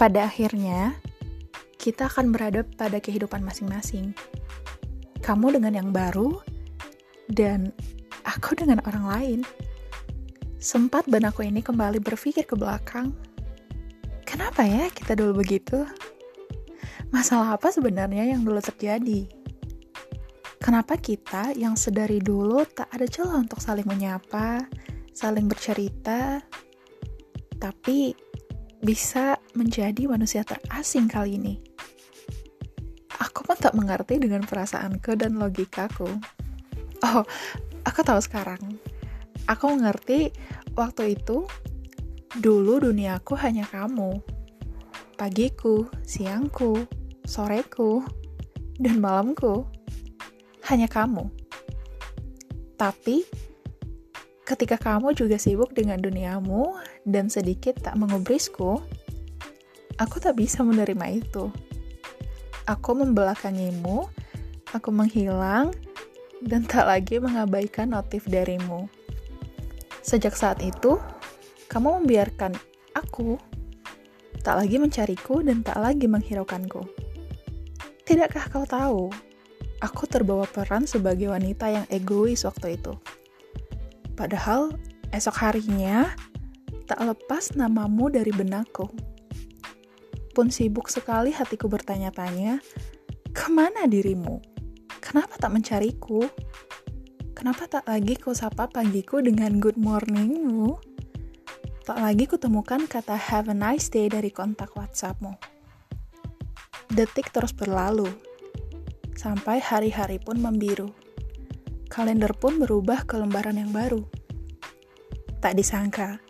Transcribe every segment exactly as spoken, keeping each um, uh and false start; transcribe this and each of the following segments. pada akhirnya kita akan berada pada kehidupan masing-masing. Kamu dengan yang baru dan aku dengan orang lain. Sempat ban aku ini kembali berpikir ke belakang. Kenapa ya kita dulu begitu? Masalah apa sebenarnya yang dulu terjadi? Kenapa kita yang sedari dulu tak ada celah untuk saling menyapa, saling bercerita, tapi bisa menjadi manusia terasing kali ini? Aku pun tak mengerti dengan perasaanku dan logikaku. Oh, aku tahu sekarang. Aku mengerti waktu itu, dulu duniaku hanya kamu. Pagiku, siangku, soreku, dan malamku. Hanya kamu. Tapi, ketika kamu juga sibuk dengan duniamu dan sedikit tak mengubrisku, aku tak bisa menerima itu. Aku membelakangimu, aku menghilang, dan tak lagi mengabaikan notif darimu. Sejak saat itu, kamu membiarkan aku tak lagi mencariku dan tak lagi menghiraukanku. Tidakkah kau tahu, aku terbawa peran sebagai wanita yang egois waktu itu? Padahal esok harinya tak lepas namamu dari benakku. Pun sibuk sekali hatiku bertanya-tanya, kemana dirimu? Kenapa tak mencariku? Kenapa tak lagi ku sapa pagiku dengan good morningmu? Tak lagi kutemukan kata have a nice day dari kontak WhatsAppmu. Detik terus berlalu, sampai hari-hari pun membiru. Kalender pun berubah ke lembaran yang baru. Tak disangka,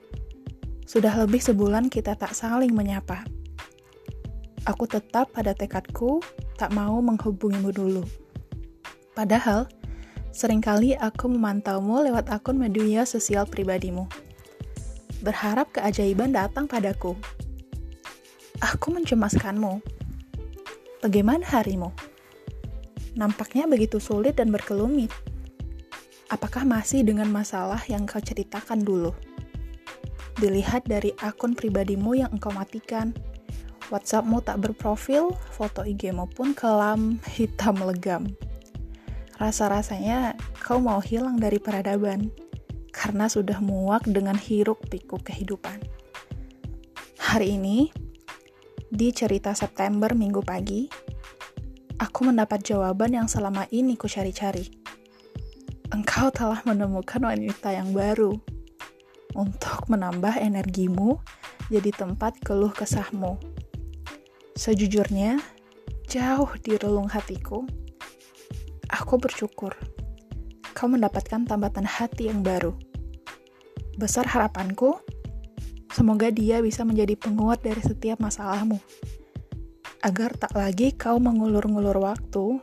sudah lebih sebulan kita tak saling menyapa. Aku tetap pada tekadku, tak mau menghubungimu dulu. Padahal, seringkali aku memantaumu lewat akun media sosial pribadimu. Berharap keajaiban datang padaku. Aku mencemaskanmu. Bagaimana harimu? Nampaknya begitu sulit dan berkelumit. Apakah masih dengan masalah yang kau ceritakan dulu? Dilihat dari akun pribadimu yang engkau matikan, WhatsAppmu tak berprofil, foto I G-mu pun kelam, hitam legam. Rasa-rasanya kau mau hilang dari peradaban, karena sudah muak dengan hiruk-pikuk kehidupan. Hari ini, di cerita September minggu pagi, aku mendapat jawaban yang selama ini ku cari-cari. Engkau telah menemukan wanita yang baru untuk menambah energimu jadi tempat keluh kesahmu. Sejujurnya, jauh di relung hatiku, aku bersyukur kau mendapatkan tambatan hati yang baru. Besar harapanku, semoga dia bisa menjadi penguat dari setiap masalahmu, agar tak lagi kau mengulur-ngulur waktu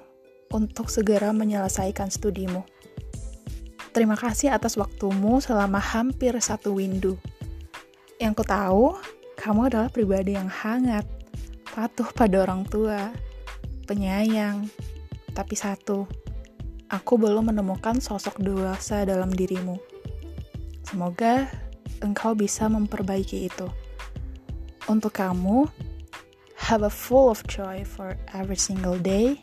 untuk segera menyelesaikan studimu. Terima kasih atas waktumu selama hampir satu windu. Yang ku tahu, kamu adalah pribadi yang hangat, patuh pada orang tua, penyayang. Tapi satu, aku belum menemukan sosok dewasa dalam dirimu. Semoga engkau bisa memperbaiki itu. Untuk kamu, have a full of joy for every single day.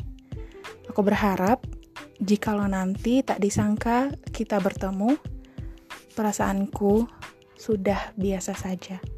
Aku berharap jikalau nanti tak disangka kita bertemu, perasaanku sudah biasa saja.